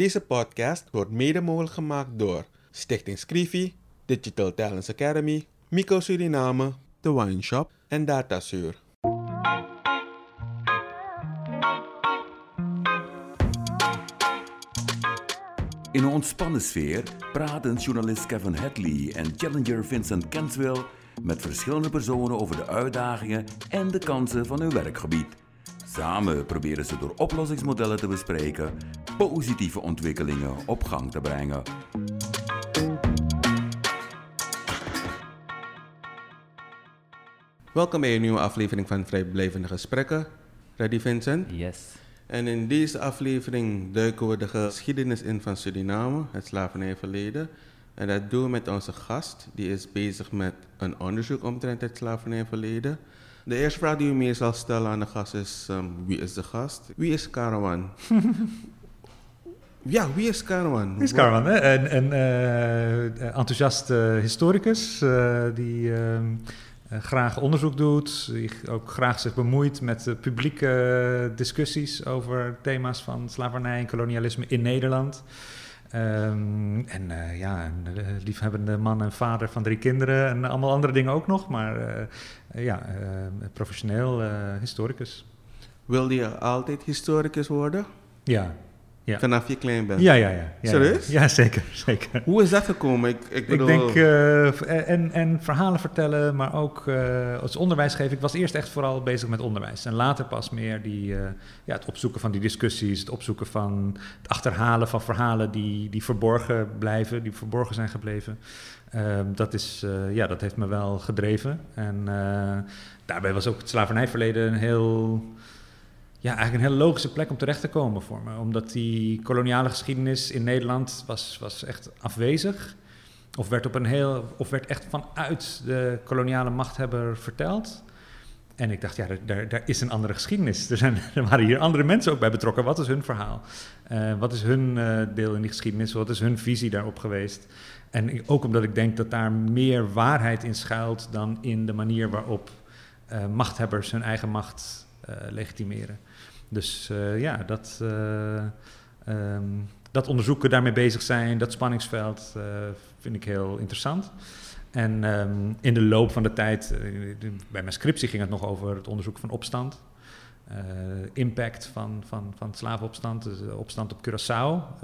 Deze podcast wordt mede mogelijk gemaakt door Stichting Scrivi, Digital Talents Academy, Mico Suriname, The Wine Shop en Datasuur. In een ontspannen sfeer praten journalist Kevin Headley en challenger Vincent Kenswell met verschillende personen over de uitdagingen en de kansen van hun werkgebied. Samen proberen ze door oplossingsmodellen te bespreken positieve ontwikkelingen op gang te brengen. Welkom bij een nieuwe aflevering van Vrijblijvende Gesprekken. Ready, Vincent? Yes. En in deze aflevering duiken we de geschiedenis in van Suriname, het slavernijverleden. En dat doen we met onze gast, die is bezig met een onderzoek omtrent het slavernijverleden. De eerste vraag die u meer zal stellen aan de gast is, wie is de gast? Wie is Caravan? Ja, wie is Caravan? Wie is Caravan? Een enthousiast historicus die graag onderzoek doet, die ook graag zich bemoeit met publieke discussies over thema's van slavernij en kolonialisme in Nederland. Een liefhebbende man en vader van 3 kinderen en allemaal andere dingen ook nog, maar professioneel historicus. Wilde je altijd historicus worden? Ja. Vanaf je klein bent? Ja. Serieus? Ja, zeker. Hoe is dat gekomen? Ik bedoel... Ik denk, en verhalen vertellen, maar ook als onderwijs geven. Ik was eerst echt vooral bezig met onderwijs. En later pas meer het opzoeken van die discussies, het opzoeken van het achterhalen van verhalen die verborgen blijven, die verborgen zijn gebleven. Dat heeft me wel gedreven. En daarbij was ook het slavernijverleden een heel... Ja, eigenlijk een hele logische plek om terecht te komen voor me. Omdat die koloniale geschiedenis in Nederland was echt afwezig. Of werd echt vanuit de koloniale machthebber verteld. En ik dacht, ja, daar is een andere geschiedenis. Er waren hier andere mensen ook bij betrokken. Wat is hun verhaal? Wat is hun deel in die geschiedenis? Wat is hun visie daarop geweest? En ook omdat ik denk dat daar meer waarheid in schuilt dan in de manier waarop machthebbers hun eigen macht legitimeren. Dus dat onderzoeken, daarmee bezig zijn, dat spanningsveld vind ik heel interessant. En in de loop van de tijd, bij mijn scriptie ging het nog over het onderzoek van opstand. Impact van het slavenopstand, dus de opstand op Curaçao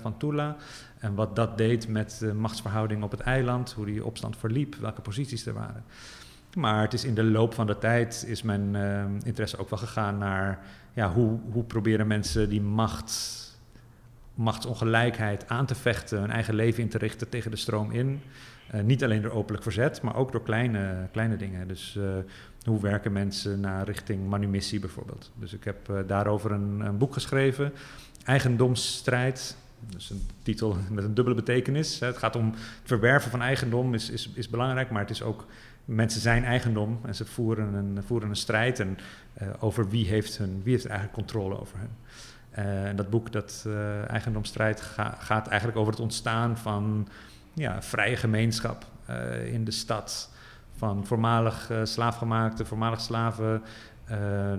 van Tula. En wat dat deed met de machtsverhouding op het eiland, hoe die opstand verliep, welke posities er waren. Maar het is in de loop van de tijd is mijn interesse ook wel gegaan naar hoe proberen mensen die machtsongelijkheid aan te vechten, hun eigen leven in te richten tegen de stroom in. Niet alleen door openlijk verzet, maar ook door kleine dingen. Dus hoe werken mensen naar richting manumissie bijvoorbeeld. Dus ik heb daarover een boek geschreven, Eigendomsstrijd. Dus een titel met een dubbele betekenis. Het gaat om het verwerven van eigendom, is belangrijk, maar het is ook... Mensen zijn eigendom en ze voeren een strijd en over wie heeft eigenlijk controle over hen. En dat boek, dat Eigendomsstrijd, gaat eigenlijk over het ontstaan van vrije gemeenschap in de stad. Van voormalig slaafgemaakte, voormalig slaven,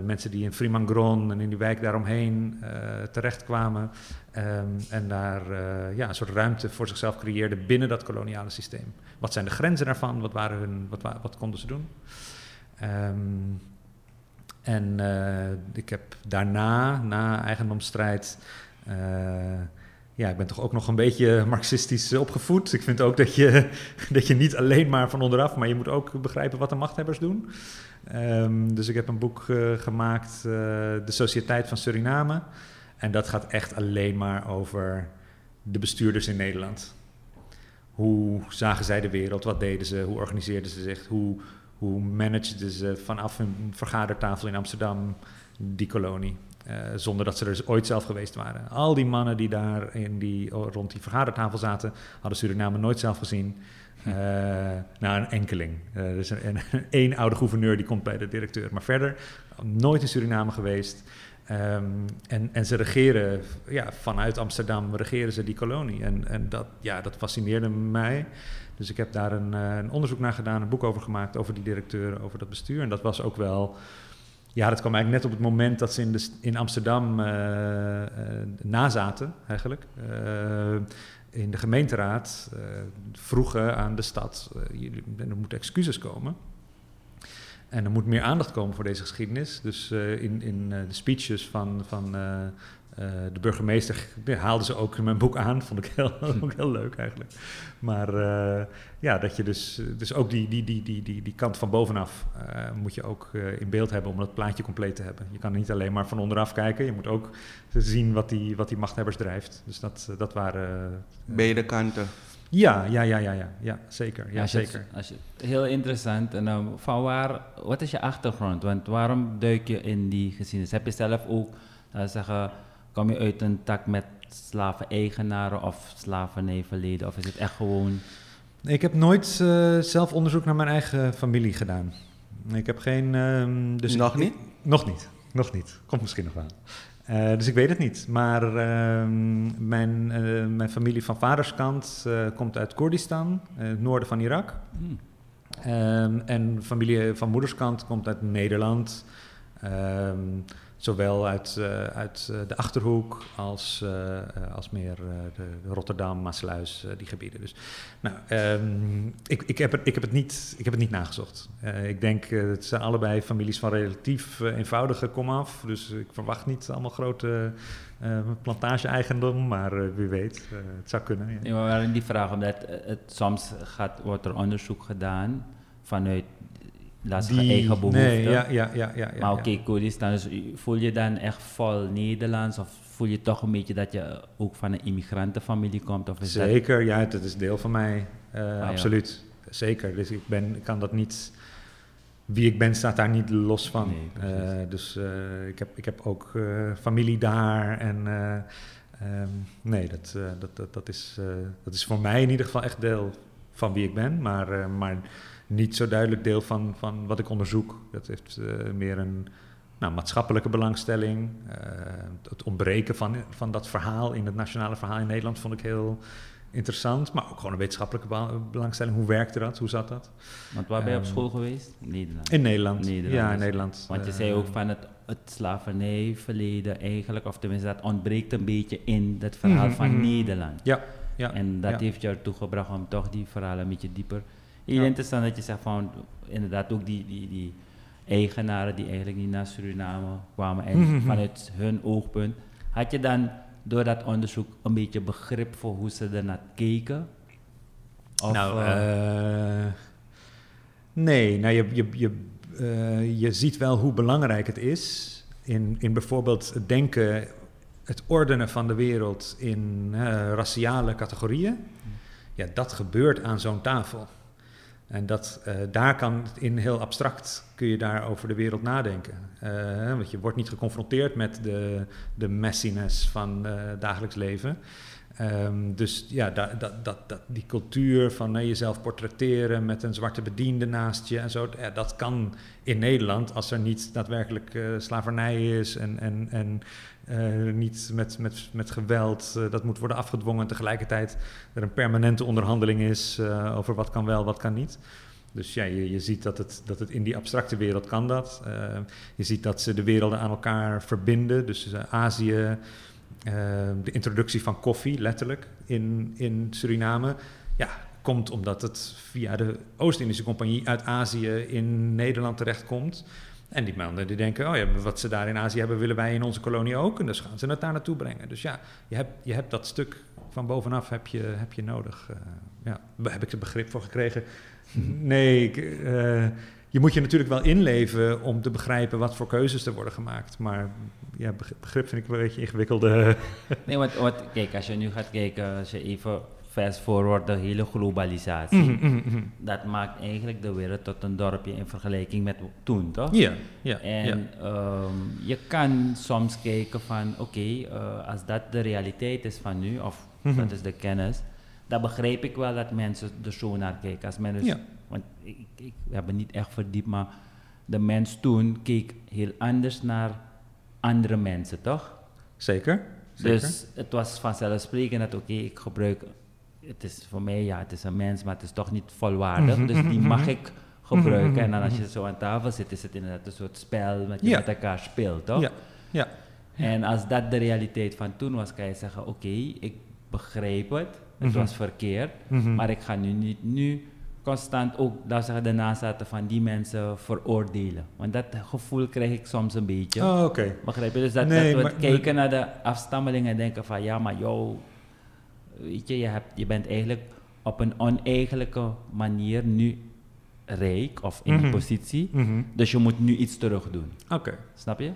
mensen die in Frimangron en in die wijk daaromheen terechtkwamen. En daar een soort ruimte voor zichzelf creëerden binnen dat koloniale systeem. Wat zijn de grenzen daarvan? Wat konden ze doen? Ik heb daarna, na Eigendomsstrijd... ik ben toch ook nog een beetje marxistisch opgevoed. Ik vind ook dat je niet alleen maar van onderaf... maar je moet ook begrijpen wat de machthebbers doen. Dus ik heb een boek gemaakt, De Sociëteit van Suriname... En dat gaat echt alleen maar over de bestuurders in Nederland. Hoe zagen zij de wereld? Wat deden ze? Hoe organiseerden ze zich? Hoe manageden ze vanaf hun vergadertafel in Amsterdam die kolonie? Zonder dat ze er ooit zelf geweest waren. Al die mannen die daar rond die vergadertafel zaten... hadden Suriname nooit zelf gezien. Een enkeling. Er is één oude gouverneur die komt bij de directeur. Maar verder, nooit in Suriname geweest... En ze regeren, vanuit Amsterdam regeren ze die kolonie. En dat fascineerde mij. Dus ik heb daar een onderzoek naar gedaan, een boek over gemaakt, over die directeuren, over dat bestuur. En dat was ook wel Ja, dat kwam eigenlijk net op het moment dat ze in Amsterdam nazaten, eigenlijk. In de gemeenteraad vroegen aan de stad, er moeten excuses komen. En er moet meer aandacht komen voor deze geschiedenis. Dus in de speeches van de burgemeester haalden ze ook mijn boek aan. Vond ik ook heel leuk eigenlijk. Maar ja, dat je dus ook die kant van bovenaf moet je ook in beeld hebben om dat plaatje compleet te hebben. Je kan niet alleen maar van onderaf kijken. Je moet ook zien wat die machthebbers drijft. Dus dat waren... Beide kanten. Ja, zeker. Ja, heel interessant. En wat is je achtergrond? Want waarom duik je in die geschiedenis? Heb je zelf ook, kom je uit een tak met slaven-eigenaren of slavernijverleden? Of is het echt gewoon... Ik heb nooit zelf onderzoek naar mijn eigen familie gedaan. Ik heb geen... dus nog niet? Nog niet. Komt misschien nog aan. Dus ik weet het niet, maar mijn familie van vaderskant komt uit Koerdistan, het noorden van Irak. Mm. En familie van moederskant komt uit Nederland, zowel uit de Achterhoek als meer de Rotterdam, Maasluis, die gebieden. Dus, nou, ik heb het niet nagezocht. Ik denk, het zijn allebei families van relatief eenvoudige komaf. Dus ik verwacht niet allemaal grote plantage-eigendom, maar wie weet, het zou kunnen. Ja. Ja, maar in die vraag, omdat het soms wordt er onderzoek gedaan vanuit... Dat is eigen behoefte. Nee, ja, maar oké, Koerdistan, dus voel je dan echt vol Nederlands? Of voel je toch een beetje dat je ook van een immigrantenfamilie komt? Of is zeker, dat... ja, dat is deel van mij. Absoluut, ja. Zeker. Dus ik kan dat niet... Wie ik ben staat daar niet los van. Nee, dus ik heb ook familie daar en... nee, dat is voor mij in ieder geval echt deel van wie ik ben, maar niet zo duidelijk deel van wat ik onderzoek. Dat heeft meer een maatschappelijke belangstelling. Het ontbreken van dat verhaal in het nationale verhaal in Nederland vond ik heel interessant. Maar ook gewoon een wetenschappelijke belangstelling. Hoe werkte dat? Hoe zat dat? Want waar ben je op school geweest? Nederland. In Nederland. Ja, in Nederland. Want je zei ook van het slavernijverleden eigenlijk. Of tenminste, dat ontbreekt een beetje in het verhaal van Nederland. Ja. En dat heeft je ertoe gebracht om toch die verhalen een beetje dieper... Heel interessant dat je zegt van inderdaad ook die eigenaren die eigenlijk niet naar Suriname kwamen en vanuit hun oogpunt. Had je dan door dat onderzoek een beetje begrip voor hoe ze ernaar keken? Of, nee, je ziet wel hoe belangrijk het is in bijvoorbeeld het denken, het ordenen van de wereld in raciale categorieën. Ja, dat gebeurt aan zo'n tafel. En dat, daar kan in heel abstract kun je daar over de wereld nadenken. Want je wordt niet geconfronteerd met de messiness van dagelijks leven. Dus ja, die cultuur van jezelf portretteren met een zwarte bediende naast je en zo, dat kan in Nederland als er niet daadwerkelijk slavernij is en niet met geweld, dat moet worden afgedwongen. Tegelijkertijd er een permanente onderhandeling is over wat kan wel, wat kan niet. Dus ja, je ziet dat het in die abstracte wereld kan dat. Je ziet dat ze de werelden aan elkaar verbinden, dus Azië... de introductie van koffie, letterlijk, in Suriname... Ja, komt omdat het via de Oost-Indische Compagnie uit Azië in Nederland terechtkomt. En die mannen die denken, oh ja, wat ze daar in Azië hebben... willen wij in onze kolonie ook, en dus gaan ze het daar naartoe brengen. Dus ja, je hebt dat stuk van bovenaf heb je nodig. Heb ik er begrip voor gekregen? Nee, je moet je natuurlijk wel inleven om te begrijpen wat voor keuzes er worden gemaakt. Maar ja, begrip vind ik wel een beetje ingewikkelde... Nee, want kijk, als je nu gaat kijken, als je even fast forward de hele globalisatie. Dat maakt eigenlijk de wereld tot een dorpje in vergelijking met toen, toch? Ja. En je kan soms kijken van, oké, als dat de realiteit is van nu, of dat is de kennis, dan begrijp ik wel dat mensen er zo naar kijken. Als men dus... Ja. Want ik heb het niet echt verdiept, maar de mens toen keek heel anders naar andere mensen, toch? Zeker. Dus het was vanzelfsprekend dat ik gebruik... Het is voor mij, het is een mens, maar het is toch niet volwaardig. Dus die mag ik gebruiken. Mm-hmm. En dan als je zo aan tafel zit, is het inderdaad een soort spel dat je met elkaar speelt, toch? Ja. Ja. En als dat de realiteit van toen was, kan je zeggen, oké, ik begrijp het. Het was verkeerd, maar ik ga nu constant ook de nazaten van die mensen veroordelen. Want dat gevoel krijg ik soms een beetje. Oh, oké. Begrijp je? Dus dat we kijken naar de afstammelingen en denken van, ja, maar jou, weet je, je bent eigenlijk op een oneigenlijke manier nu rijk of in die positie. Mm-hmm. Dus je moet nu iets terug doen. Oké. Snap je?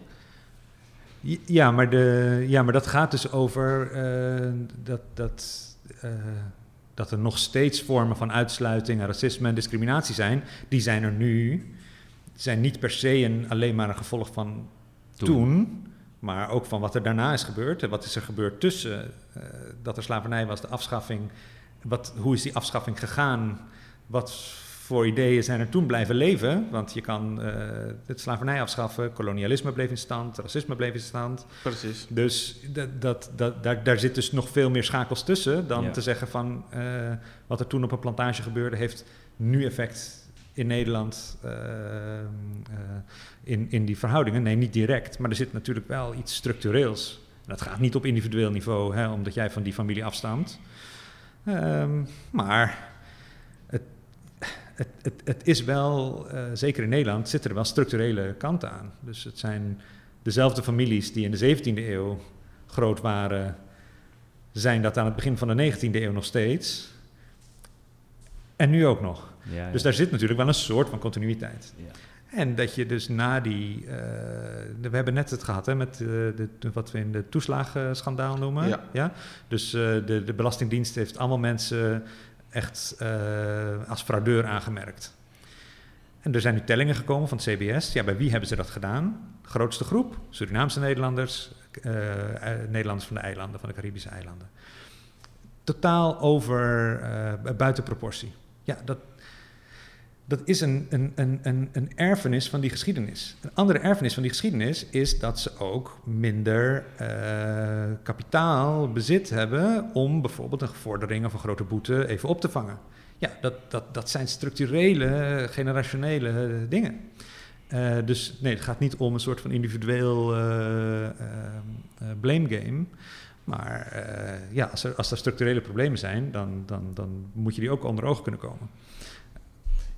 Ja, maar dat gaat dus over dat er nog steeds vormen van uitsluiting, racisme en discriminatie zijn. Die zijn er nu. Zijn niet per se alleen maar een gevolg van toen, maar ook van wat er daarna is gebeurd. En wat is er gebeurd tussen dat er slavernij was, de afschaffing. Hoe is die afschaffing gegaan? Wat voor ideeën zijn er toen blijven leven? Want je kan het slavernij afschaffen, kolonialisme bleef in stand, racisme bleef in stand. Precies. Dus daar zit dus nog veel meer schakels tussen dan te zeggen van wat er toen op een plantage gebeurde heeft nu effect in Nederland in die verhoudingen. Nee, niet direct, maar er zit natuurlijk wel iets structureels. En dat gaat niet op individueel niveau, hè, omdat jij van die familie afstamt. Maar het is wel, zeker in Nederland, zit er wel structurele kanten aan. Dus het zijn dezelfde families die in de 17e eeuw groot waren, zijn dat aan het begin van de 19e eeuw nog steeds. En nu ook nog. Ja. Dus daar zit natuurlijk wel een soort van continuïteit. Ja. En dat je dus na die... we hebben net het gehad hè, met wat we in de toeslagenschandaal noemen. Ja. Ja? Dus de Belastingdienst heeft allemaal mensen echt als fraudeur aangemerkt. En er zijn nu tellingen gekomen van het CBS. Ja, bij wie hebben ze dat gedaan? De grootste groep, Surinaamse Nederlanders, Nederlanders van de eilanden, van de Caribische eilanden. Totaal over buiten proportie. Ja, dat is een erfenis van die geschiedenis. Een andere erfenis van die geschiedenis is dat ze ook minder kapitaal bezit hebben om bijvoorbeeld een gevordering of een grote boete even op te vangen. Ja, dat zijn structurele, generationele dingen. Dus nee, het gaat niet om een soort van individueel blame game. Maar als er structurele problemen zijn, dan moet je die ook onder ogen kunnen komen.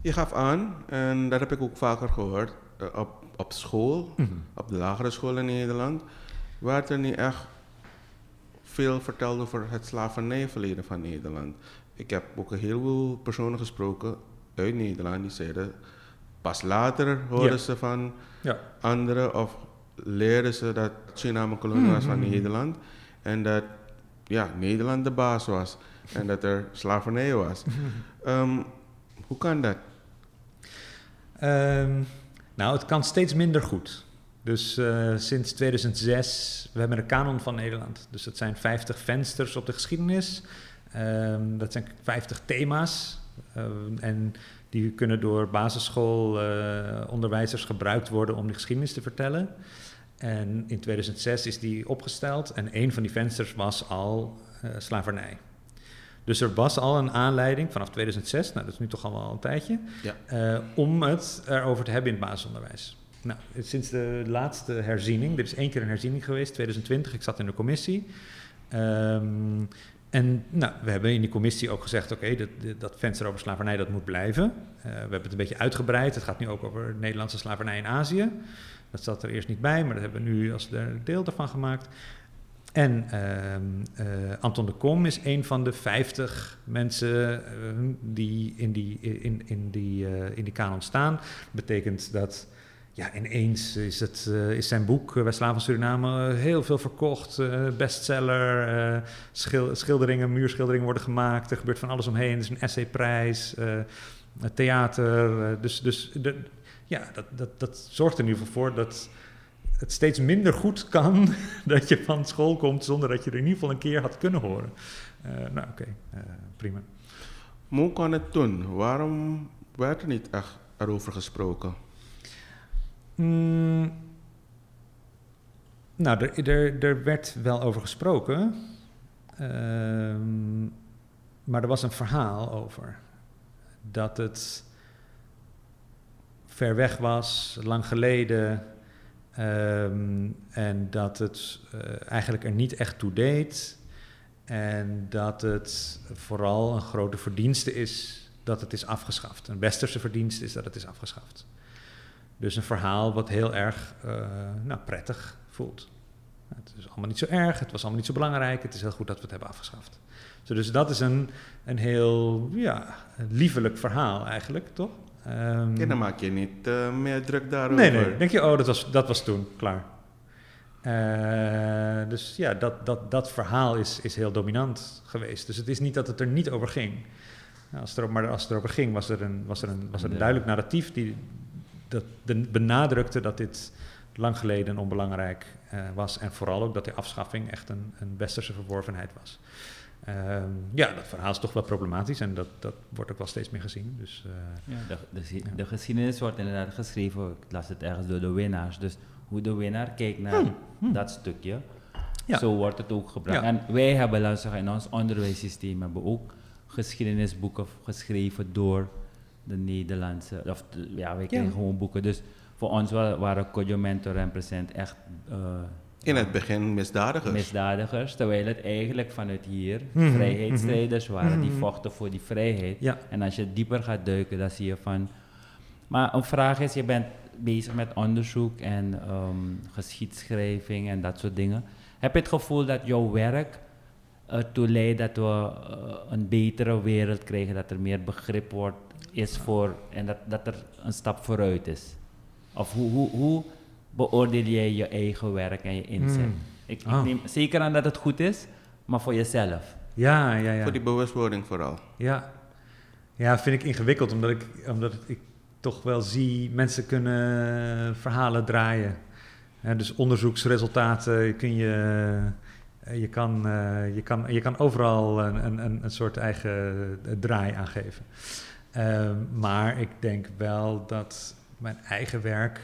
Je gaf aan, en dat heb ik ook vaker gehoord, op school, op de lagere school in Nederland, werd er niet echt veel verteld over het slavernijverleden van Nederland. Ik heb ook een heleboel personen gesproken uit Nederland die zeiden, pas later hoorden ze van anderen of leerden ze dat Suriname kolonie was van Nederland en dat Nederland de baas was en dat er slavernij was. Hoe kan dat? Het kan steeds minder goed. Dus sinds 2006, we hebben een kanon van Nederland. Dus dat zijn 50 vensters op de geschiedenis. Dat zijn 50 thema's. En die kunnen door basisschoolonderwijzers gebruikt worden om de geschiedenis te vertellen. En in 2006 is die opgesteld. En een van die vensters was al slavernij. Dus er was al een aanleiding vanaf 2006, dat is nu toch al wel een tijdje, om het erover te hebben in het basisonderwijs. Nou, sinds de laatste herziening, er is 1 keer een herziening geweest, 2020, ik zat in de commissie. We hebben in die commissie ook gezegd, oké, dat venster over slavernij, dat moet blijven. We hebben het een beetje uitgebreid, het gaat nu ook over Nederlandse slavernij in Azië. Dat zat er eerst niet bij, maar dat hebben we nu als deel daarvan gemaakt. En Anton de Kom is een van de 50 mensen die in die kanon staan. Dat betekent dat ineens is zijn boek Wij Slaven van Suriname heel veel verkocht. Bestseller, schilderingen, muurschilderingen worden gemaakt. Er gebeurt van alles omheen. Er is een essayprijs, theater. Dat zorgt er in ieder geval voor dat het steeds minder goed kan dat je van school komt zonder dat je er in ieder geval een keer had kunnen horen. Prima. Hoe kan het toen? Waarom werd er niet echt erover gesproken? Er werd wel over gesproken, maar er was een verhaal over dat het ver weg was, lang geleden. En dat het eigenlijk er niet echt toe deed. En dat het vooral een grote verdienste is dat het is afgeschaft. Een westerse verdienste is dat het is afgeschaft. Dus een verhaal wat heel erg prettig voelt. Het is allemaal niet zo erg, het was allemaal niet zo belangrijk. Het is heel goed dat we het hebben afgeschaft. Dus dat is een heel liefelijk verhaal eigenlijk, toch? En dan maak je niet meer druk daarover. Nee. Dan denk je, dat was toen, klaar. Dat verhaal is heel dominant geweest. Dus het is niet dat het er niet over ging. Nou, als het erover ging, was er een duidelijk narratief die benadrukte dat dit lang geleden onbelangrijk was. En vooral ook dat de afschaffing echt een westerse verworvenheid was. Dat verhaal is toch wel problematisch en dat wordt ook wel steeds meer gezien. Dus, de geschiedenis wordt inderdaad geschreven, ik las het ergens, door de winnaars. Dus hoe de winnaar kijkt naar dat stukje, zo wordt het ook gebracht. Ja. En wij hebben in ons onderwijssysteem hebben ook geschiedenisboeken geschreven door de Nederlandse... wij kregen gewoon boeken. Dus voor ons waren Kodjo Mentor en Present echt... in het begin misdadigers, terwijl het eigenlijk vanuit hier vrijheidsstrijders waren die vochten voor die vrijheid. Ja. En als je dieper gaat duiken, dan zie je van... Maar een vraag is, je bent bezig met onderzoek en geschiedschrijving en dat soort dingen. Heb je het gevoel dat jouw werk ertoe leidt dat we een betere wereld krijgen, dat er meer begrip is voor en dat er een stap vooruit is? Of hoe beoordeel jij je eigen werk en je inzet? Ik neem zeker aan dat het goed is, maar voor jezelf. Ja. Voor die bewustwording vooral. Ja, vind ik ingewikkeld, omdat ik toch wel zie, mensen kunnen verhalen draaien. Dus onderzoeksresultaten kun je... Je kan overal een soort eigen draai aan geven. Maar ik denk wel dat mijn eigen werk...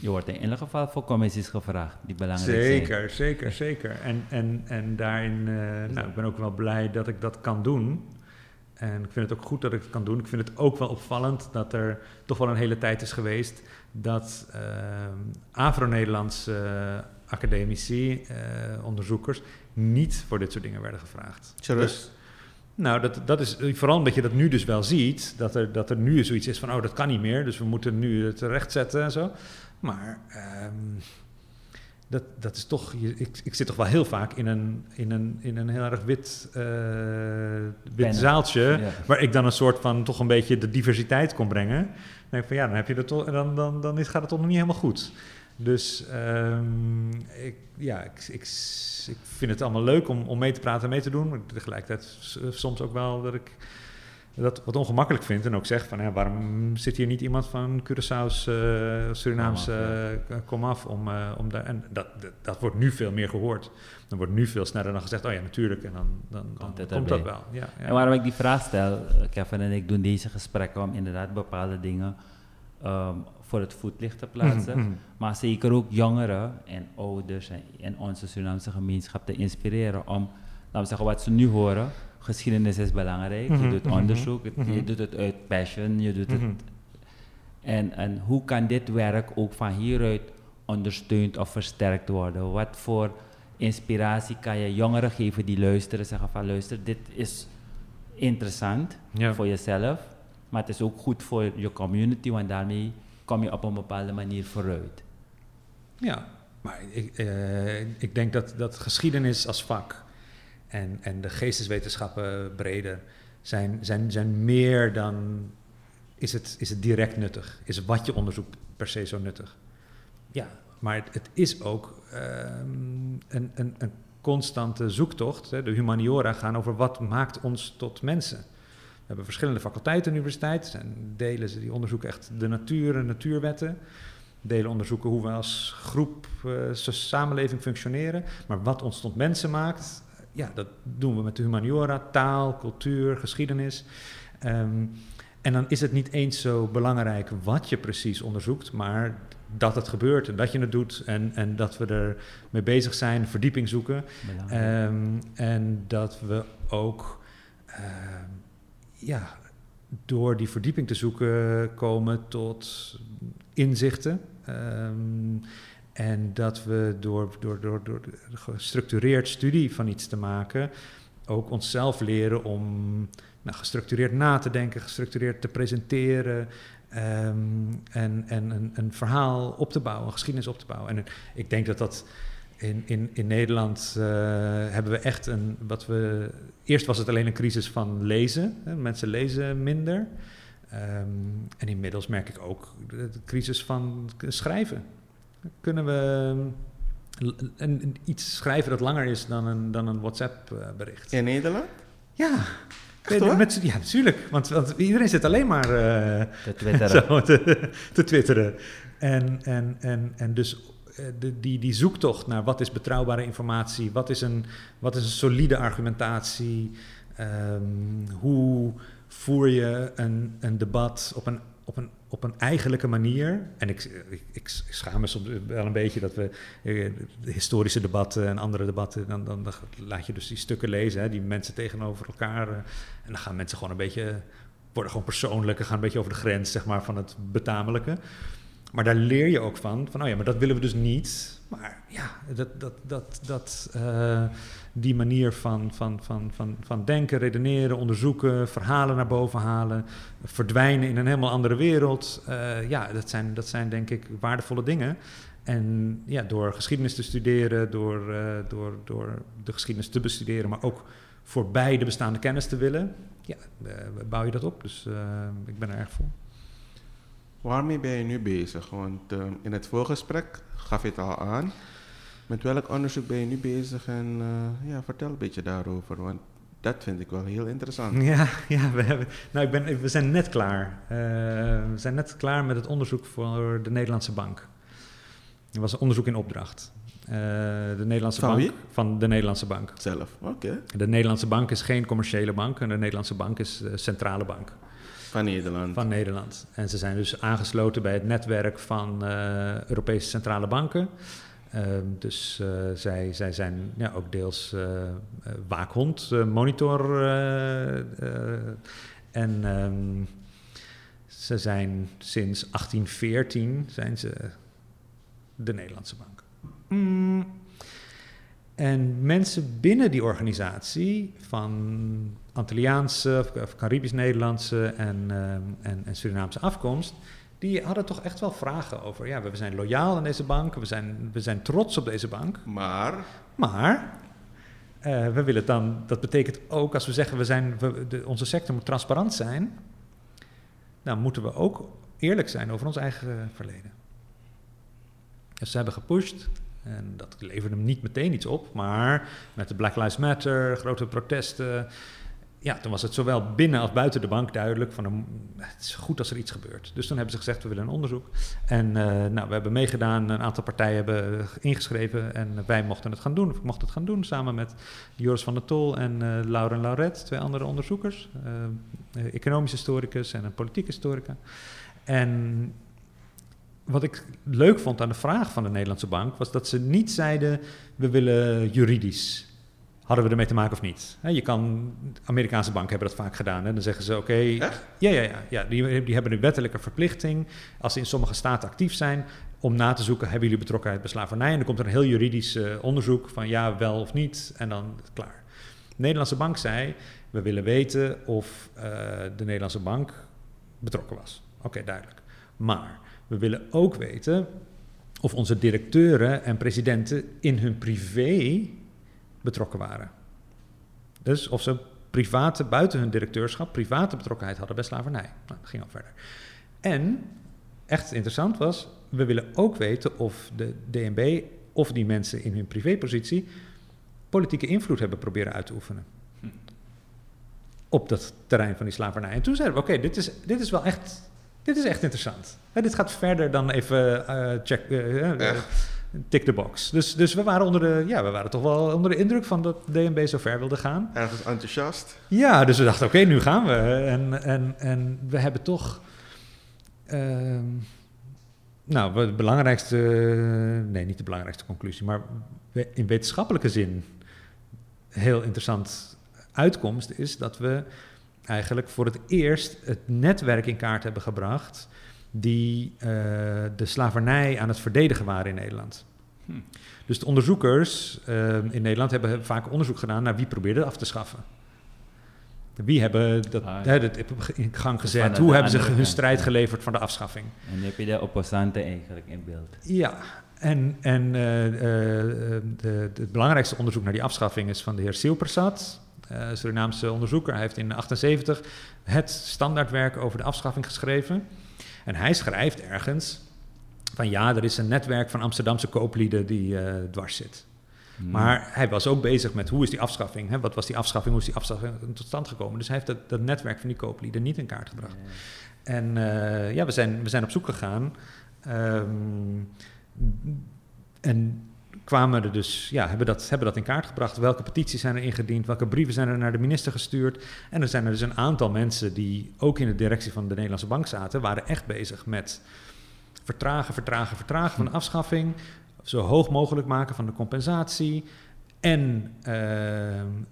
Je wordt in ieder geval voor commissies gevraagd die belangrijk zijn. Zeker. En daarin... ik ben ook wel blij dat ik dat kan doen. En ik vind het ook goed dat ik het kan doen. Ik vind het ook wel opvallend dat er toch wel een hele tijd is geweest... dat Afro-Nederlandse academici, onderzoekers... niet voor dit soort dingen werden gevraagd. Dus, dat is vooral omdat je dat nu dus wel ziet... dat er nu zoiets is van, dat kan niet meer... dus we moeten nu het rechtzetten en zo. Maar dat is toch... Ik zit toch wel heel vaak in een heel erg wit zaaltje... Ja. Waar ik dan een soort van toch een beetje de diversiteit kon brengen... dan heb je dat toch, dan gaat het toch nog niet helemaal goed. Dus ik vind het allemaal leuk om mee te praten en mee te doen. Maar tegelijkertijd soms ook wel dat ik dat wat ongemakkelijk vind. En ook zeg van, waarom zit hier niet iemand van Curaçao's, Surinaamse komaf om daar... En dat wordt nu veel meer gehoord. Dan wordt nu veel sneller dan gezegd, natuurlijk. En dan komt dat wel. Ja. En waarom ik die vraag stel, Kevin en ik doen deze gesprekken om inderdaad bepaalde dingen voor het voetlicht te plaatsen. Maar zeker ook jongeren en ouders en onze Surinaamse gemeenschap te inspireren om, laten we zeggen, wat ze nu horen... Geschiedenis is belangrijk, je doet onderzoek, je doet het uit passion, je doet het... En hoe kan dit werk ook van hieruit ondersteund of versterkt worden? Wat voor inspiratie kan je jongeren geven die luisteren, zeggen van luister, dit is interessant voor jezelf, maar het is ook goed voor je community, want daarmee kom je op een bepaalde manier vooruit. Ja, maar ik denk dat geschiedenis als vak... En de geesteswetenschappen breder zijn meer dan... Is het direct nuttig? Is wat je onderzoekt per se zo nuttig? Ja, maar het is ook een constante zoektocht. Hè? De humaniora gaan over wat maakt ons tot mensen. We hebben verschillende faculteiten aan de universiteit. En delen ze die onderzoeken echt de natuur en natuurwetten... Delen onderzoeken hoe we als groep, samenleving functioneren. Maar wat ons tot mensen maakt... Ja, dat doen we met de humaniora, taal, cultuur, geschiedenis. En dan is het niet eens zo belangrijk wat je precies onderzoekt, maar dat het gebeurt en dat je het doet en dat we er mee bezig zijn, verdieping zoeken. En dat we ook door die verdieping te zoeken komen tot inzichten. En dat we door gestructureerd studie van iets te maken ook onszelf leren om gestructureerd na te denken, gestructureerd te presenteren. En een verhaal op te bouwen, een geschiedenis op te bouwen. En ik denk dat in Nederland hebben we echt eerst was het alleen een crisis van lezen. Hè? Mensen lezen minder. En inmiddels merk ik ook de crisis van schrijven. Kunnen we iets schrijven dat langer is dan een WhatsApp-bericht? In Nederland? Ja. Ja, natuurlijk. Want iedereen zit alleen maar te twitteren. te twitteren. En dus die zoektocht naar wat is betrouwbare informatie, wat is een solide argumentatie, hoe voer je een debat op een eigenlijke manier. En ik schaam me soms wel een beetje dat we historische debatten en andere debatten, dan laat je dus die stukken lezen, hè, die mensen tegenover elkaar. En dan gaan mensen gewoon een beetje, worden gewoon persoonlijk, gaan een beetje over de grens, zeg maar, van het betamelijke. Maar daar leer je ook van oh ja, maar dat willen we dus niet. Maar ja, die manier van denken, redeneren, onderzoeken, verhalen naar boven halen, verdwijnen in een helemaal andere wereld. Dat zijn denk ik waardevolle dingen. En ja, door geschiedenis te studeren, door de geschiedenis te bestuderen, maar ook voorbij de bestaande kennis te willen, ja, bouw je dat op. Dus ik ben er erg voor. Waarmee ben je nu bezig? Want in het voorgesprek gaf je het al aan. Met welk onderzoek ben je nu bezig? En vertel een beetje daarover, want dat vind ik wel heel interessant. Ja we zijn net klaar. We zijn net klaar met het onderzoek voor de Nederlandse Bank. Dat was een onderzoek in opdracht. De Nederlandse Bank. Wie? Van de Nederlandse Bank. Zelf, oké. De Nederlandse Bank is geen commerciële bank en de Nederlandse Bank is de centrale bank. Van Nederland. Van Nederland. En ze zijn dus aangesloten bij het netwerk van Europese centrale banken. Zij zijn ook deels waakhond, monitor. Ze zijn sinds 1814 zijn ze de Nederlandse Bank. En mensen binnen die organisatie van Antilliaanse of Caribisch-Nederlandse en Surinaamse afkomst, die hadden toch echt wel vragen over. Ja, we zijn loyaal aan deze bank, we zijn trots op deze bank. Maar we willen dan, dat betekent ook als we zeggen onze sector moet transparant zijn, dan moeten we ook eerlijk zijn over ons eigen verleden. Dus ze hebben gepusht. En dat leverde hem niet meteen iets op, maar met de Black Lives Matter, grote protesten. Ja, toen was het zowel binnen als buiten de bank duidelijk van het is goed als er iets gebeurt. Dus toen hebben ze gezegd, we willen een onderzoek. En we hebben meegedaan, een aantal partijen hebben ingeschreven en wij mochten het gaan doen. Of ik mocht het gaan doen samen met Joris van der Tol en Lauren Lauret, twee andere onderzoekers. Economisch historicus en een politiek historica. En wat ik leuk vond aan de vraag van de Nederlandse Bank was dat ze niet zeiden, we willen juridisch. Hadden we ermee te maken of niet? He, Amerikaanse banken hebben dat vaak gedaan. Hè? Dan zeggen ze, ja, die hebben een wettelijke verplichting, als ze in sommige staten actief zijn, om na te zoeken, hebben jullie betrokkenheid bij slavernij? En dan komt er een heel juridisch onderzoek van ja, wel of niet, en dan klaar. De Nederlandse Bank zei, we willen weten of de Nederlandse Bank betrokken was. Oké, duidelijk. Maar we willen ook weten of onze directeuren en presidenten in hun privé betrokken waren. Dus of ze private, buiten hun directeurschap, private betrokkenheid hadden bij slavernij. Nou, dat ging al verder. En, echt interessant was, we willen ook weten of de DNB of die mensen in hun privépositie politieke invloed hebben proberen uit te oefenen op dat terrein van die slavernij. En toen zeiden we, oké, dit is wel echt... Dit is echt interessant. Ja, dit gaat verder dan even tick the box. Dus we waren toch wel onder de indruk van dat DNB zo ver wilde gaan. Ergens enthousiast. Ja, dus we dachten, oké, nu gaan we. En we hebben toch... de belangrijkste... Nee, niet de belangrijkste conclusie, maar in wetenschappelijke zin heel interessant uitkomst is dat we eigenlijk voor het eerst het netwerk in kaart hebben gebracht die de slavernij aan het verdedigen waren in Nederland. Dus de onderzoekers in Nederland hebben vaak onderzoek gedaan naar wie probeerde af te schaffen. Wie hebben dat in gang gezet? Dus hoe hebben ze hun strijd geleverd van de afschaffing? En heb je de opposanten eigenlijk in beeld? Ja, het belangrijkste onderzoek naar die afschaffing is van de heer Silpersat, Surinaamse onderzoeker. Hij heeft in 1978 het standaardwerk over de afschaffing geschreven. En hij schrijft ergens van ja, er is een netwerk van Amsterdamse kooplieden die dwars zit. Hmm. Maar hij was ook bezig met hoe is die afschaffing? Hè? Wat was die afschaffing? Hoe is die afschaffing tot stand gekomen? Dus hij heeft dat netwerk van die kooplieden niet in kaart gebracht. Nee. En we zijn op zoek gegaan. En kwamen er dus, ja, hebben dat in kaart gebracht. Welke petities zijn er ingediend? Welke brieven zijn er naar de minister gestuurd? En er zijn er dus een aantal mensen die ook in de directie van de Nederlandse Bank zaten, waren echt bezig met vertragen van de afschaffing, zo hoog mogelijk maken van de compensatie en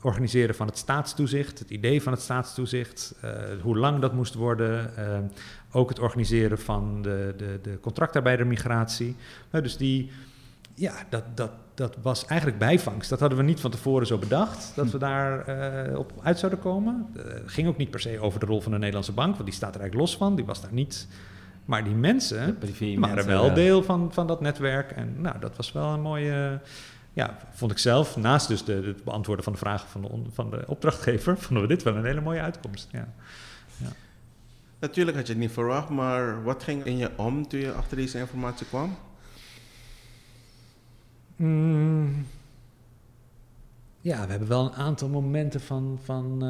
organiseren van het staatstoezicht, het idee van het staatstoezicht, hoe lang dat moest worden, ook het organiseren van de contractarbeidermigratie. Dus die, ja, dat was eigenlijk bijvangst. Dat hadden we niet van tevoren zo bedacht, dat we daar op uit zouden komen. Ging ook niet per se over de rol van de Nederlandse Bank, want die staat er eigenlijk los van, die was daar niet. Maar die mensen waren wel deel van dat netwerk. En nou, dat was wel een mooie, ja, vond ik zelf, naast dus het beantwoorden van de vragen van de opdrachtgever, vonden we dit wel een hele mooie uitkomst. Ja. Ja. Natuurlijk had je het niet verwacht, maar wat ging in je om toen je achter deze informatie kwam? Ja, we hebben wel een aantal momenten van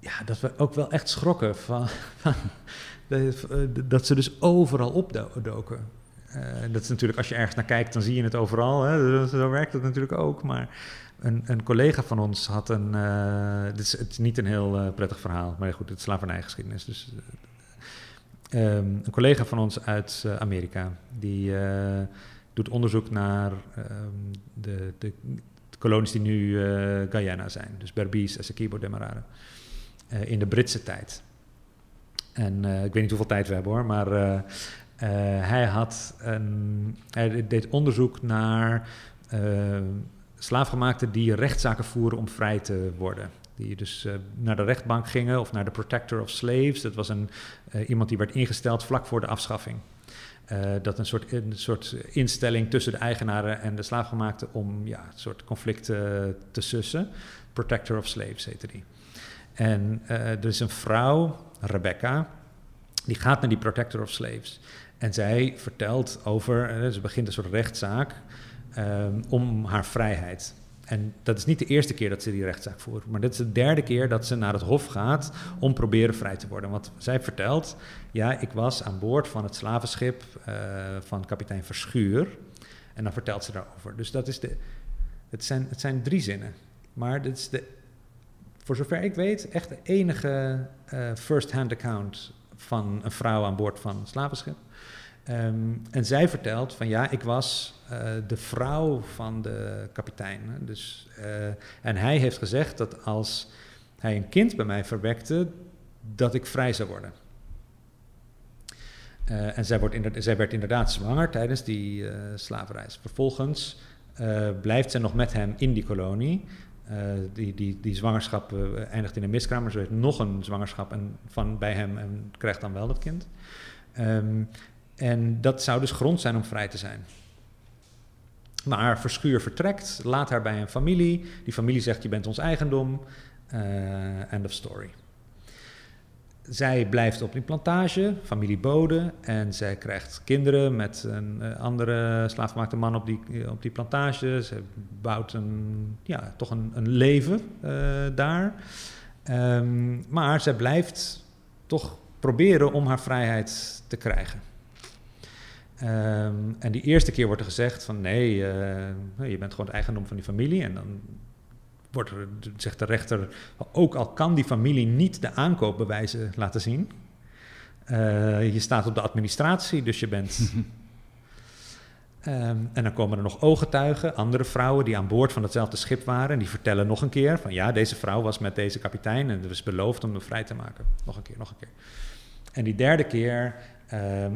ja, dat we ook wel echt schrokken dat ze dus overal opdoken. Dat is natuurlijk, als je ergens naar kijkt, dan zie je het overal. Hè? Zo werkt het natuurlijk ook. Maar een collega van ons had een... Het is niet een heel prettig verhaal, maar goed, het is slavernijgeschiedenis. Dus, een collega van ons uit Amerika, die doet onderzoek naar de kolonies die nu Guyana zijn. Dus Berbice, Essequibo, Demerara. In de Britse tijd. En ik weet niet hoeveel tijd we hebben hoor, maar hij deed onderzoek naar slaafgemaakten die rechtszaken voeren om vrij te worden. Die dus naar de rechtbank gingen of naar de Protector of Slaves. Dat was iemand die werd ingesteld vlak voor de afschaffing. Dat een soort instelling tussen de eigenaren en de slaafgemaakten om ja, een soort conflict te sussen. Protector of Slaves heette die. En er is een vrouw, Rebecca, die gaat naar die Protector of Slaves. En zij vertelt over, ze begint een soort rechtszaak om haar vrijheid. En dat is niet de eerste keer dat ze die rechtszaak voert, maar dit is de derde keer dat ze naar het hof gaat om proberen vrij te worden. Want zij vertelt, ja, ik was aan boord van het slavenschip van kapitein Verschuur. En dan vertelt ze daarover. Dus dat is het zijn drie zinnen. Maar dit is voor zover ik weet, echt de enige first-hand account van een vrouw aan boord van een slavenschip. En zij vertelt van ja, ik was de vrouw van de kapitein. Dus, en hij heeft gezegd dat als hij een kind bij mij verwekte, dat ik vrij zou worden. En zij werd inderdaad zwanger tijdens die slavenreis. Vervolgens blijft zij nog met hem in die kolonie. Die zwangerschap eindigt in een miskraam, maar ze heeft nog een zwangerschap bij hem en krijgt dan wel dat kind. En dat zou dus grond zijn om vrij te zijn. Maar Verschuur vertrekt, laat haar bij een familie. Die familie zegt, je bent ons eigendom. End of story. Zij blijft op die plantage, familie Bode. En zij krijgt kinderen met een andere slaafgemaakte man op die plantage. Ze bouwt toch een leven daar. Maar zij blijft toch proberen om haar vrijheid te krijgen. En die eerste keer wordt er gezegd van nee, je bent gewoon het eigendom van die familie. En dan zegt de rechter, ook al kan die familie niet de aankoopbewijzen laten zien. Je staat op de administratie, dus je bent... En dan komen er nog ooggetuigen, andere vrouwen die aan boord van hetzelfde schip waren. En die vertellen nog een keer van ja, deze vrouw was met deze kapitein en was beloofd om hem vrij te maken. Nog een keer, nog een keer. En die derde keer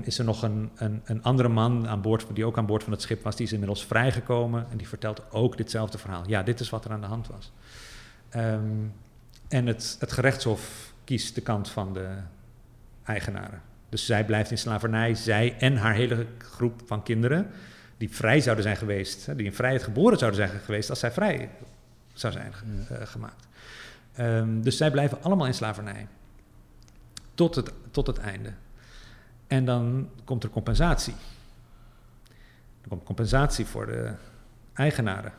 is er nog een andere man aan boord, die ook aan boord van het schip was. Die is inmiddels vrijgekomen en die vertelt ook ditzelfde verhaal. Ja, dit is wat er aan de hand was. En het gerechtshof kiest de kant van de eigenaren. Dus zij blijft in slavernij, zij en haar hele groep van kinderen die vrij zouden zijn geweest, die in vrijheid geboren zouden zijn geweest als zij vrij zou zijn gemaakt. Dus zij blijven allemaal in slavernij. Tot het einde. En dan komt er compensatie. Er komt compensatie voor de eigenaren.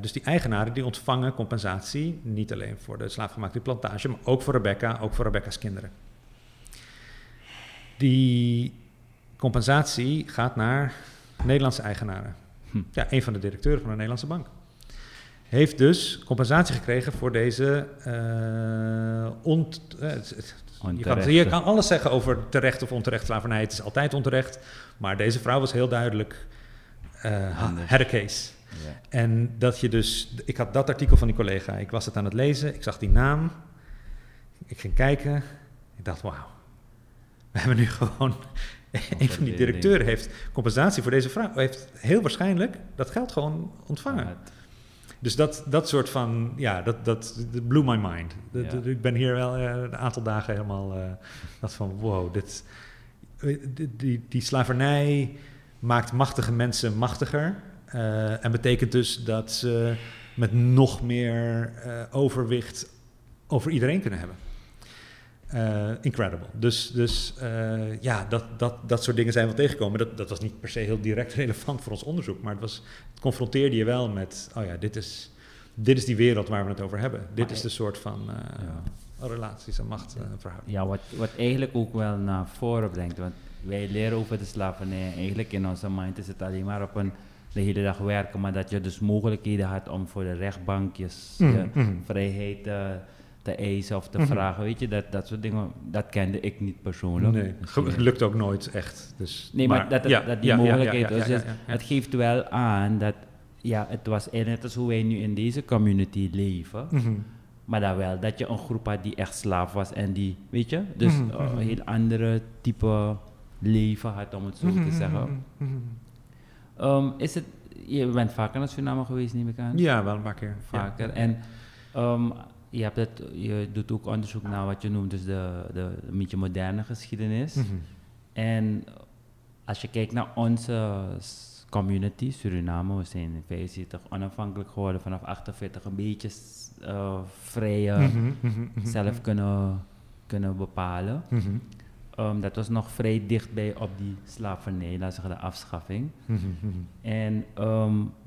Dus die eigenaren die ontvangen compensatie, niet alleen voor de slaafgemaakte plantage, maar ook voor Rebecca, ook voor Rebecca's kinderen. Die compensatie gaat naar Nederlandse eigenaren. Ja, een van de directeuren van de Nederlandse bank heeft dus compensatie gekregen voor deze je kan alles zeggen over terecht of onterecht slavernij. Het is altijd onterecht. Maar deze vrouw was heel duidelijk her case. Ja. En dat je dus... Ik had dat artikel van die collega. Ik was het aan het lezen. Ik zag die naam. Ik ging kijken. Ik dacht, wauw. We hebben nu gewoon... Een van die directeuren heeft compensatie voor deze vrouw. Heeft heel waarschijnlijk dat geld gewoon ontvangen. Ja, dus dat soort van... Ja, dat blew my mind. Ik ben hier wel een aantal dagen helemaal... dacht van, wow, dit... Die slavernij maakt machtige mensen machtiger. En betekent dus dat ze met nog meer overwicht over iedereen kunnen hebben. Incredible. Dus dat soort dingen zijn wel tegengekomen. Dat was niet per se heel direct relevant voor ons onderzoek, maar het confronteerde je wel met, oh ja, dit is die wereld waar we het over hebben. Dit is de soort van relaties en machtverhouding. Ja, wat eigenlijk ook wel naar voren brengt, want wij leren over de slavernij. Eigenlijk in onze mind is het alleen maar op de hele dag werken, maar dat je dus mogelijkheden had om voor de rechtbankjes vrijheid te eisen of te vragen, weet je, dat soort dingen, dat kende ik niet persoonlijk. Nee, het lukt ook nooit echt. Dus, nee, maar dat die mogelijkheid was. Dus het geeft wel aan dat, ja, het was net als hoe wij nu in deze community leven, maar dan wel dat je een groep had die echt slaaf was en die, weet je, dus een heel andere type leven had, om het zo te zeggen. Je bent vaker naar Suriname geweest, neem ik aan? Ja, wel een paar keer. Vaker. Ja. En je doet ook onderzoek naar wat je noemt dus de een beetje moderne geschiedenis. En als je kijkt naar onze community, Suriname, we zijn in 1975 onafhankelijk geworden, vanaf 1948 een beetje vrije, zelf kunnen bepalen. Dat was nog vrij dichtbij op die slavernij, laten we zeggen de afschaffing. En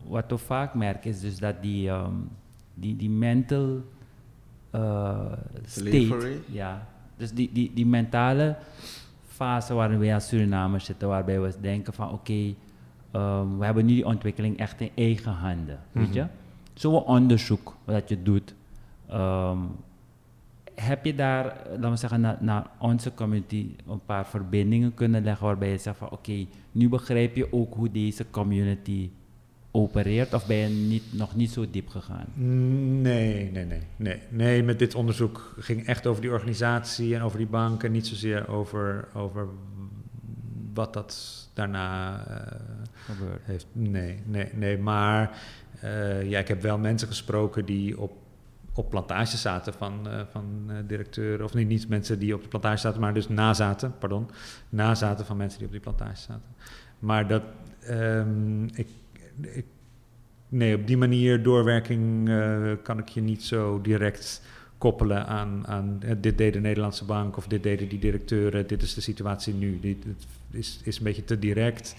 wat we vaak merken is dus dat die mental state, ja, dus die mentale fase waarin we als Surinamers zitten, waarbij we denken van oké, we hebben nu die ontwikkeling echt in eigen handen, weet je? Zo'n onderzoek wat je doet. Heb je daar, laten we zeggen, naar onze community een paar verbindingen kunnen leggen waarbij je zegt van oké, nu begrijp je ook hoe deze community opereert, of ben je nog niet zo diep gegaan? Nee, met dit onderzoek ging echt over die organisatie en over die banken, niet zozeer over wat dat daarna gebeurd heeft. Nee, maar ik heb wel mensen gesproken die op plantages zaten van directeuren, of niet mensen die op de plantage zaten, maar dus nazaten van mensen die op die plantage zaten. Maar dat op die manier doorwerking kan ik je niet zo direct koppelen aan dit deed de Nederlandse bank of dit deden die directeuren, dit is de situatie nu. Dit is een beetje te direct.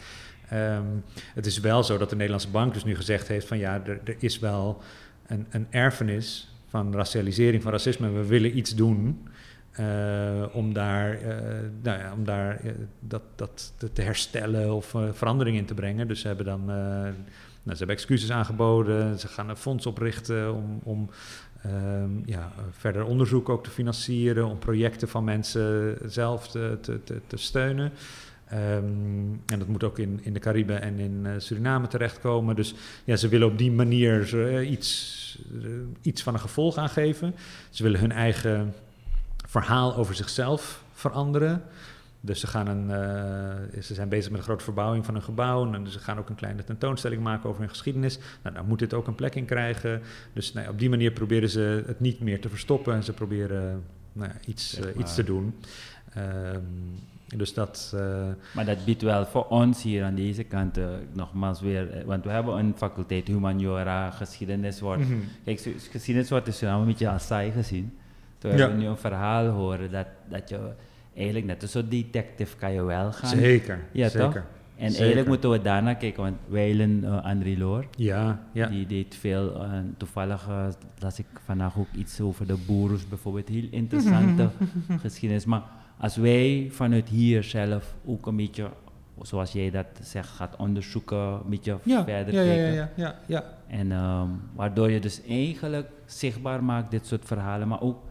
Het is wel zo dat de Nederlandse bank dus nu gezegd heeft van ja, er is wel een erfenis van racialisering, van racisme. We willen iets doen om daar dat te herstellen of verandering in te brengen. Dus ze hebben dan ze hebben excuses aangeboden. Ze gaan een fonds oprichten om verder onderzoek ook te financieren, om projecten van mensen zelf te steunen. En dat moet ook in de Cariben en in Suriname terechtkomen. Dus ja, ze willen op die manier iets van een gevolg aan geven. Ze willen hun eigen verhaal over zichzelf veranderen. Dus ze zijn bezig met een grote verbouwing van hun gebouw. En ze gaan ook een kleine tentoonstelling maken over hun geschiedenis. Nou, dan moet dit ook een plek in krijgen. Dus nou, op die manier proberen ze het niet meer te verstoppen. En ze proberen iets te doen. Dus dat... Maar dat biedt wel voor ons hier aan deze kant nogmaals weer... Want we hebben een faculteit humaniora, geschiedenis wordt... Mm-hmm. Kijk, geschiedenis wordt dus een beetje als saai gezien. Toen we nu een verhaal horen dat je... Eigenlijk net een soort detective kan je wel gaan. Zeker, ja, zeker. Toch? En eigenlijk moeten we daarna kijken, want wijlen André Loor, die deed veel. Toevallig las ik vandaag ook iets over de boerers bijvoorbeeld. Heel interessante geschiedenis. Maar als wij vanuit hier zelf ook een beetje, zoals jij dat zegt, gaat onderzoeken, een beetje verder kijken. Ja. En waardoor je dus eigenlijk zichtbaar maakt dit soort verhalen, maar ook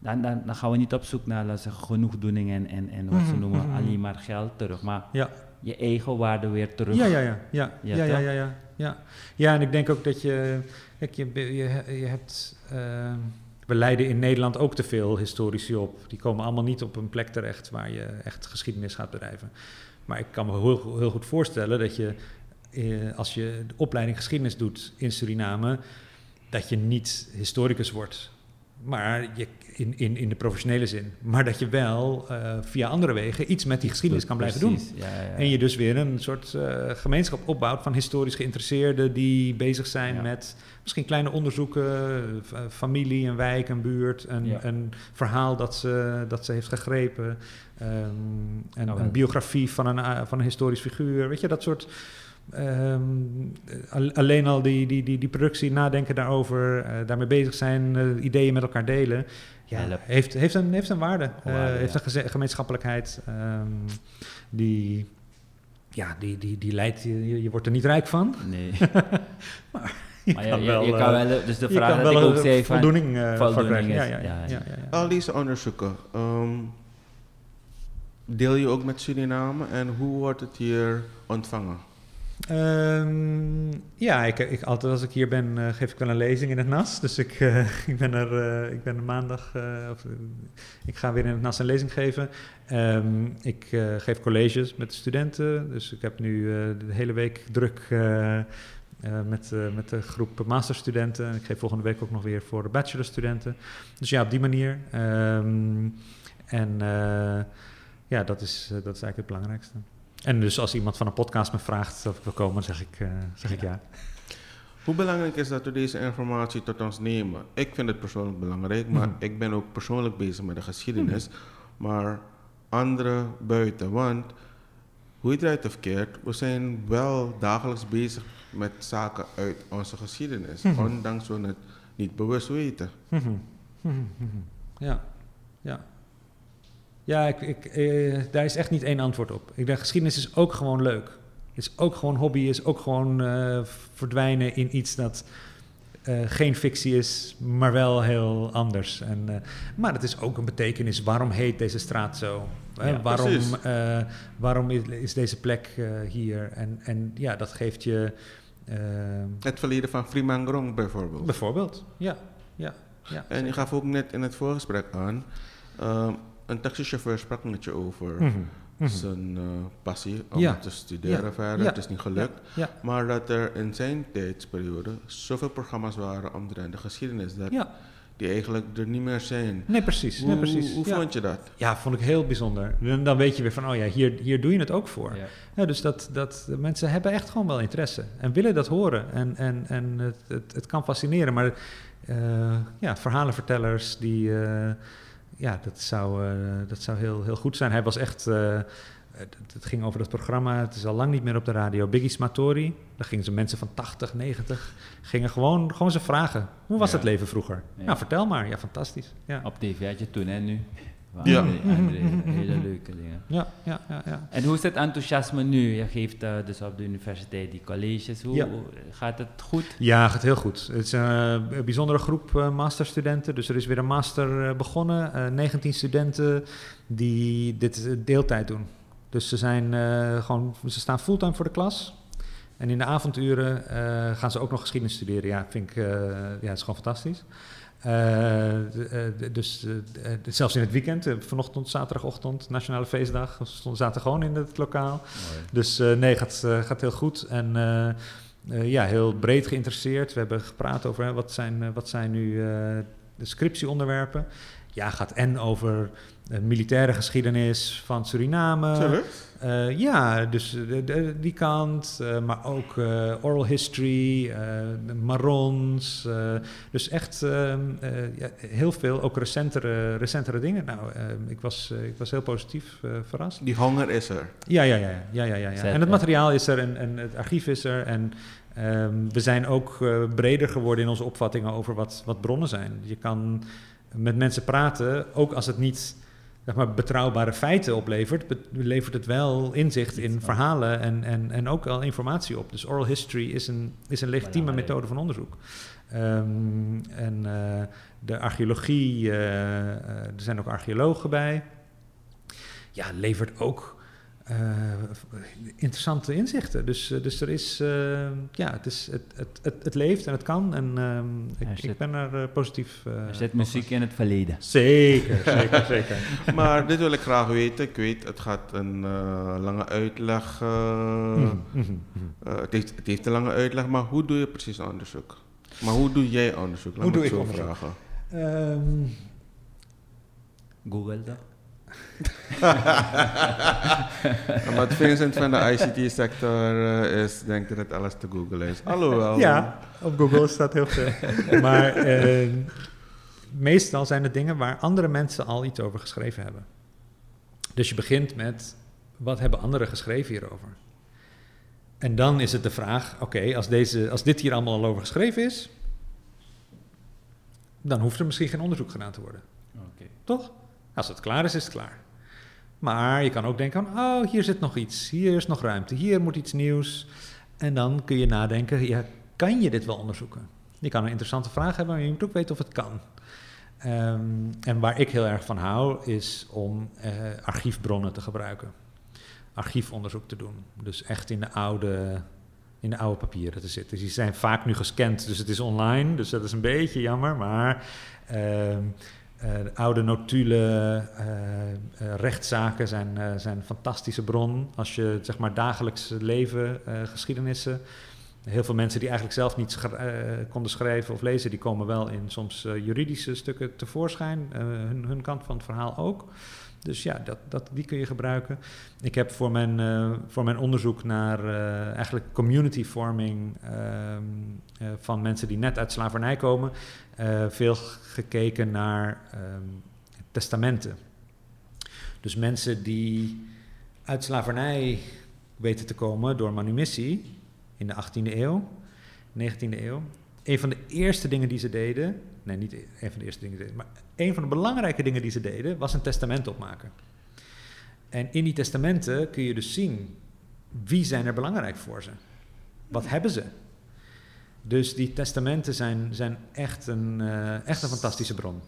dan gaan we niet op zoek naar genoegdoening en wat ze noemen alleen maar geld terug, maar je eigen waarde weer terug. Ja, en ik denk ook dat je hebt... We leiden in Nederland ook te veel historici op. Die komen allemaal niet op een plek terecht waar je echt geschiedenis gaat bedrijven. Maar ik kan me heel, heel goed voorstellen dat je, als je de opleiding geschiedenis doet in Suriname, dat je niet historicus wordt. Maar in de professionele zin. Maar dat je wel via andere wegen iets met die geschiedenis kan blijven doen. Ja. En je dus weer een soort gemeenschap opbouwt van historisch geïnteresseerden die bezig zijn met misschien kleine onderzoeken, familie, een wijk, een buurt, een verhaal dat ze heeft gegrepen. Een biografie van een historisch figuur. Weet je, dat soort... alleen al die productie, nadenken daarover, daarmee bezig zijn, ideeën met elkaar delen, heeft een waarde, heeft een gemeenschappelijkheid die leidt je wordt er niet rijk van. Nee. maar je kan wel, dus de vraag dat ik ook zei van voldoening is. Al deze onderzoeken deel je ook met Suriname en hoe wordt het hier ontvangen? Ik altijd als ik hier ben, geef ik wel een lezing in het NAS. Dus ik ben maandag... ik ga weer in het NAS een lezing geven. Ik geef colleges met de studenten. Dus ik heb nu de hele week druk met de groep masterstudenten. Ik geef volgende week ook nog weer voor de bachelorstudenten. Dus ja, op die manier. Dat is eigenlijk het belangrijkste. En dus als iemand van een podcast me vraagt of ik wil komen, zeg ik ja. Hoe belangrijk is dat we deze informatie tot ons nemen? Ik vind het persoonlijk belangrijk, maar ik ben ook persoonlijk bezig met de geschiedenis. Maar anderen buiten, want hoe je het draait of keert, we zijn wel dagelijks bezig met zaken uit onze geschiedenis. Ondanks we het niet bewust weten. Ja. Ja, daar is echt niet één antwoord op. Ik denk, geschiedenis is ook gewoon leuk. Is ook gewoon hobby, is ook gewoon verdwijnen in iets dat geen fictie is, maar wel heel anders. Maar het is ook een betekenis. Waarom heet deze straat zo? Ja, waarom is deze plek hier? En dat geeft je... het verleden van Frimangron bijvoorbeeld. Bijvoorbeeld, ja. En je gaf ook net in het voorgesprek aan... Een taxichauffeur sprak met je over zijn passie om te studeren verder. Het is niet gelukt. Ja. Maar dat er in zijn tijdsperiode zoveel programma's waren omtrent de geschiedenis. Die eigenlijk er niet meer zijn. Nee, precies. Hoe vond je dat? Ja, vond ik heel bijzonder. Dan weet je weer van, hier doe je het ook voor. Ja. Ja, dus dat mensen hebben echt gewoon wel interesse. En willen dat horen. En het kan fascineren. Maar verhalenvertellers die... dat zou heel, heel goed zijn. Hij was echt... het ging over dat programma. Het is al lang niet meer op de radio. Biggie Smatori. Daar gingen ze mensen van 80, 90... gingen gewoon ze vragen. Hoe was het leven vroeger? Ja. Nou, vertel maar. Ja, fantastisch. Ja. Op tv had je toen en nu. André, hele leuke dingen. Ja. En hoe is het enthousiasme nu? Je geeft dus op de universiteit die colleges. Hoe gaat het goed? Ja, gaat heel goed. Het is een bijzondere groep masterstudenten. Dus er is weer een master begonnen. 19 studenten die dit deeltijd doen. Dus ze zijn gewoon, ze staan fulltime voor de klas. En in de avonduren gaan ze ook nog geschiedenis studeren. Ja, vind ik, ja, het is gewoon fantastisch. Zelfs in het weekend, vanochtend, zaterdagochtend, nationale feestdag, we zaten gewoon in het lokaal. Mooi. Dus nee, gaat heel goed. En ja, heel breed geïnteresseerd. We hebben gepraat over wat zijn nu de scriptieonderwerpen. Ja, gaat en over militaire geschiedenis van Suriname. Ja, dus die kant, maar ook oral history, marrons. Dus echt ja, heel veel, ook recentere dingen. Nou, ik was heel positief verrast. Die honger is er. Ja. En het materiaal is er en het archief is er. En we zijn ook breder geworden in onze opvattingen over wat bronnen zijn. Je kan met mensen praten, ook als het niet, zeg maar, betrouwbare feiten oplevert, levert het wel inzicht in verhalen en ook al informatie op. Dus oral history is een legitieme methode van onderzoek. De archeologie, er zijn ook archeologen bij, ja, levert ook interessante inzichten. Dus er is, ja, het leeft en het kan. En ik ben er positief. Er zit muziek in het verleden. Zeker. Maar dit wil ik graag weten. Ik weet, het gaat een lange uitleg. Het heeft een lange uitleg, maar hoe doe je precies onderzoek? Maar hoe doe jij onderzoek? Laat me het zo vragen. Google dat. Maar Vincent van de ICT-sector is, denkt dat alles te googlen is. Alhoewel. Ja, op Google staat heel veel. Maar meestal zijn het dingen waar andere mensen al iets over geschreven hebben. Dus je begint met, wat hebben anderen geschreven hierover? En dan is het de vraag, oké, als dit hier allemaal al over geschreven is, dan hoeft er misschien geen onderzoek gedaan te worden. Okay. Toch? Als het klaar is het klaar. Maar je kan ook denken van, oh, hier zit nog iets. Hier is nog ruimte. Hier moet iets nieuws. En dan kun je nadenken, ja, kan je dit wel onderzoeken? Je kan een interessante vraag hebben, maar je moet ook weten of het kan. En waar ik heel erg van hou, is om archiefbronnen te gebruiken. Archiefonderzoek te doen. Dus echt in de oude papieren te zitten. Dus die zijn vaak nu gescand, dus het is online. Dus dat is een beetje jammer, maar oude notulen, rechtszaken zijn een fantastische bron. Als je, zeg maar, dagelijks leven, geschiedenissen. Heel veel mensen die eigenlijk zelf niet konden schrijven of lezen, die komen wel in soms juridische stukken tevoorschijn. Hun kant van het verhaal ook. Dus ja, die kun je gebruiken. Ik heb voor mijn onderzoek naar eigenlijk community forming van mensen die net uit slavernij komen, veel gekeken naar testamenten. Dus mensen die uit slavernij weten te komen door manumissie in de 19e eeuw. Een van de eerste dingen die ze deden. Nee, niet een van de eerste dingen die ze deden. Maar een van de belangrijke dingen die ze deden was een testament opmaken. En in die testamenten kun je dus zien, wie zijn er belangrijk voor ze? Wat hebben ze? Dus die testamenten zijn echt een fantastische bron.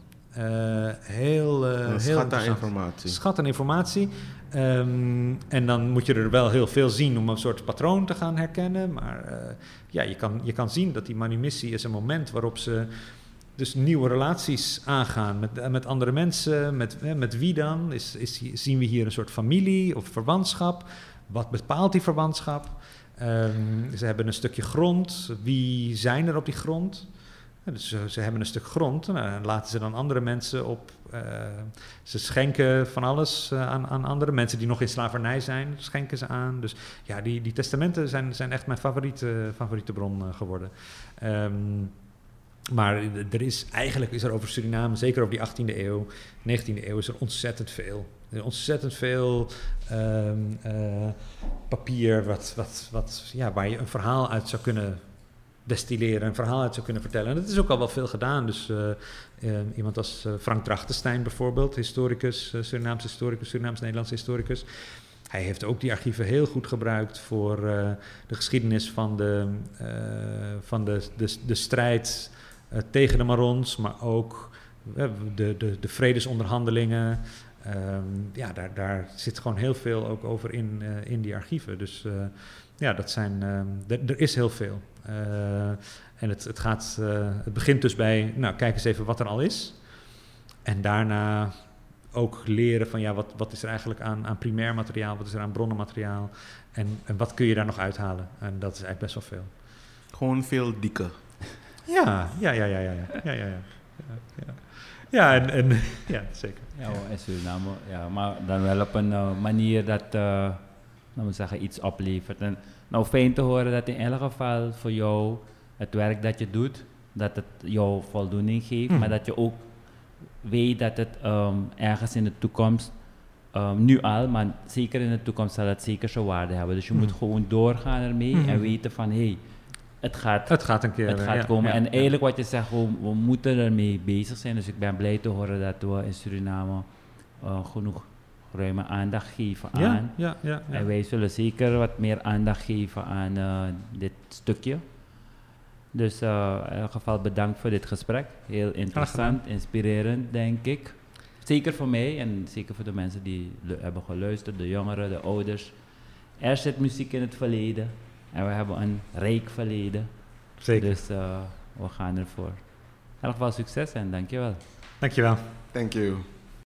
Heel schat aan informatie. En dan moet je er wel heel veel zien om een soort patroon te gaan herkennen. Maar ja, je kan zien dat die manumissie is een moment waarop ze dus nieuwe relaties aangaan met andere mensen. Met wie dan? Zien we hier een soort familie of verwantschap? Wat bepaalt die verwantschap? Ze hebben een stukje grond. Wie zijn er op die grond? Dus ze hebben een stuk grond en laten ze dan andere mensen op. Ze schenken van alles aan andere mensen die nog in slavernij zijn, schenken ze aan. Dus ja, die testamenten zijn echt mijn favoriete bron geworden. Maar er is over Suriname, zeker over die 18e eeuw, 19e eeuw, is er ontzettend veel. Papier waar je een verhaal uit zou kunnen destilleren, een verhaal uit zou kunnen vertellen. En dat is ook al wel veel gedaan. Dus iemand als Frank Drachtenstein bijvoorbeeld, historicus, Surinaams-Nederlandse historicus. Hij heeft ook die archieven heel goed gebruikt voor de geschiedenis van de strijd tegen de Marrons, maar ook de vredesonderhandelingen. Daar zit gewoon heel veel ook over in die archieven. Dus dat zijn... Er is heel veel. En het begint dus bij... Nou, kijk eens even wat er al is. En daarna... ook leren van wat is er eigenlijk aan primair materiaal, wat is er aan bronnenmateriaal en wat kun je daar nog uithalen. En dat is eigenlijk best wel veel. Gewoon veel dikker. Ja. Ja, zeker. Ja, in Suriname, ja, maar dan wel op een manier dat, laten we zeggen, iets oplevert. En nou, fijn te horen dat in elk geval voor jou het werk dat je doet, dat het jou voldoening geeft, maar dat je ook weet dat het ergens in de toekomst, nu al, maar zeker in de toekomst zal het zeker zijn waarde hebben. Dus je moet gewoon doorgaan ermee en weten van, hé, het gaat een keer, het gaat komen. Ja, en eigenlijk wat je zegt, we moeten ermee bezig zijn. Dus ik ben blij te horen dat we in Suriname genoeg ruime aandacht geven aan. Ja. En wij zullen zeker wat meer aandacht geven aan dit stukje. Dus in elk geval bedankt voor dit gesprek. Heel interessant, inspirerend, denk ik. Zeker voor mij en zeker voor de mensen die hebben geluisterd, de jongeren, de ouders. Er zit muziek in het verleden en we hebben een rijk verleden. Zeker. Dus we gaan ervoor. In elk geval succes en dankjewel. Dankjewel. Thank you.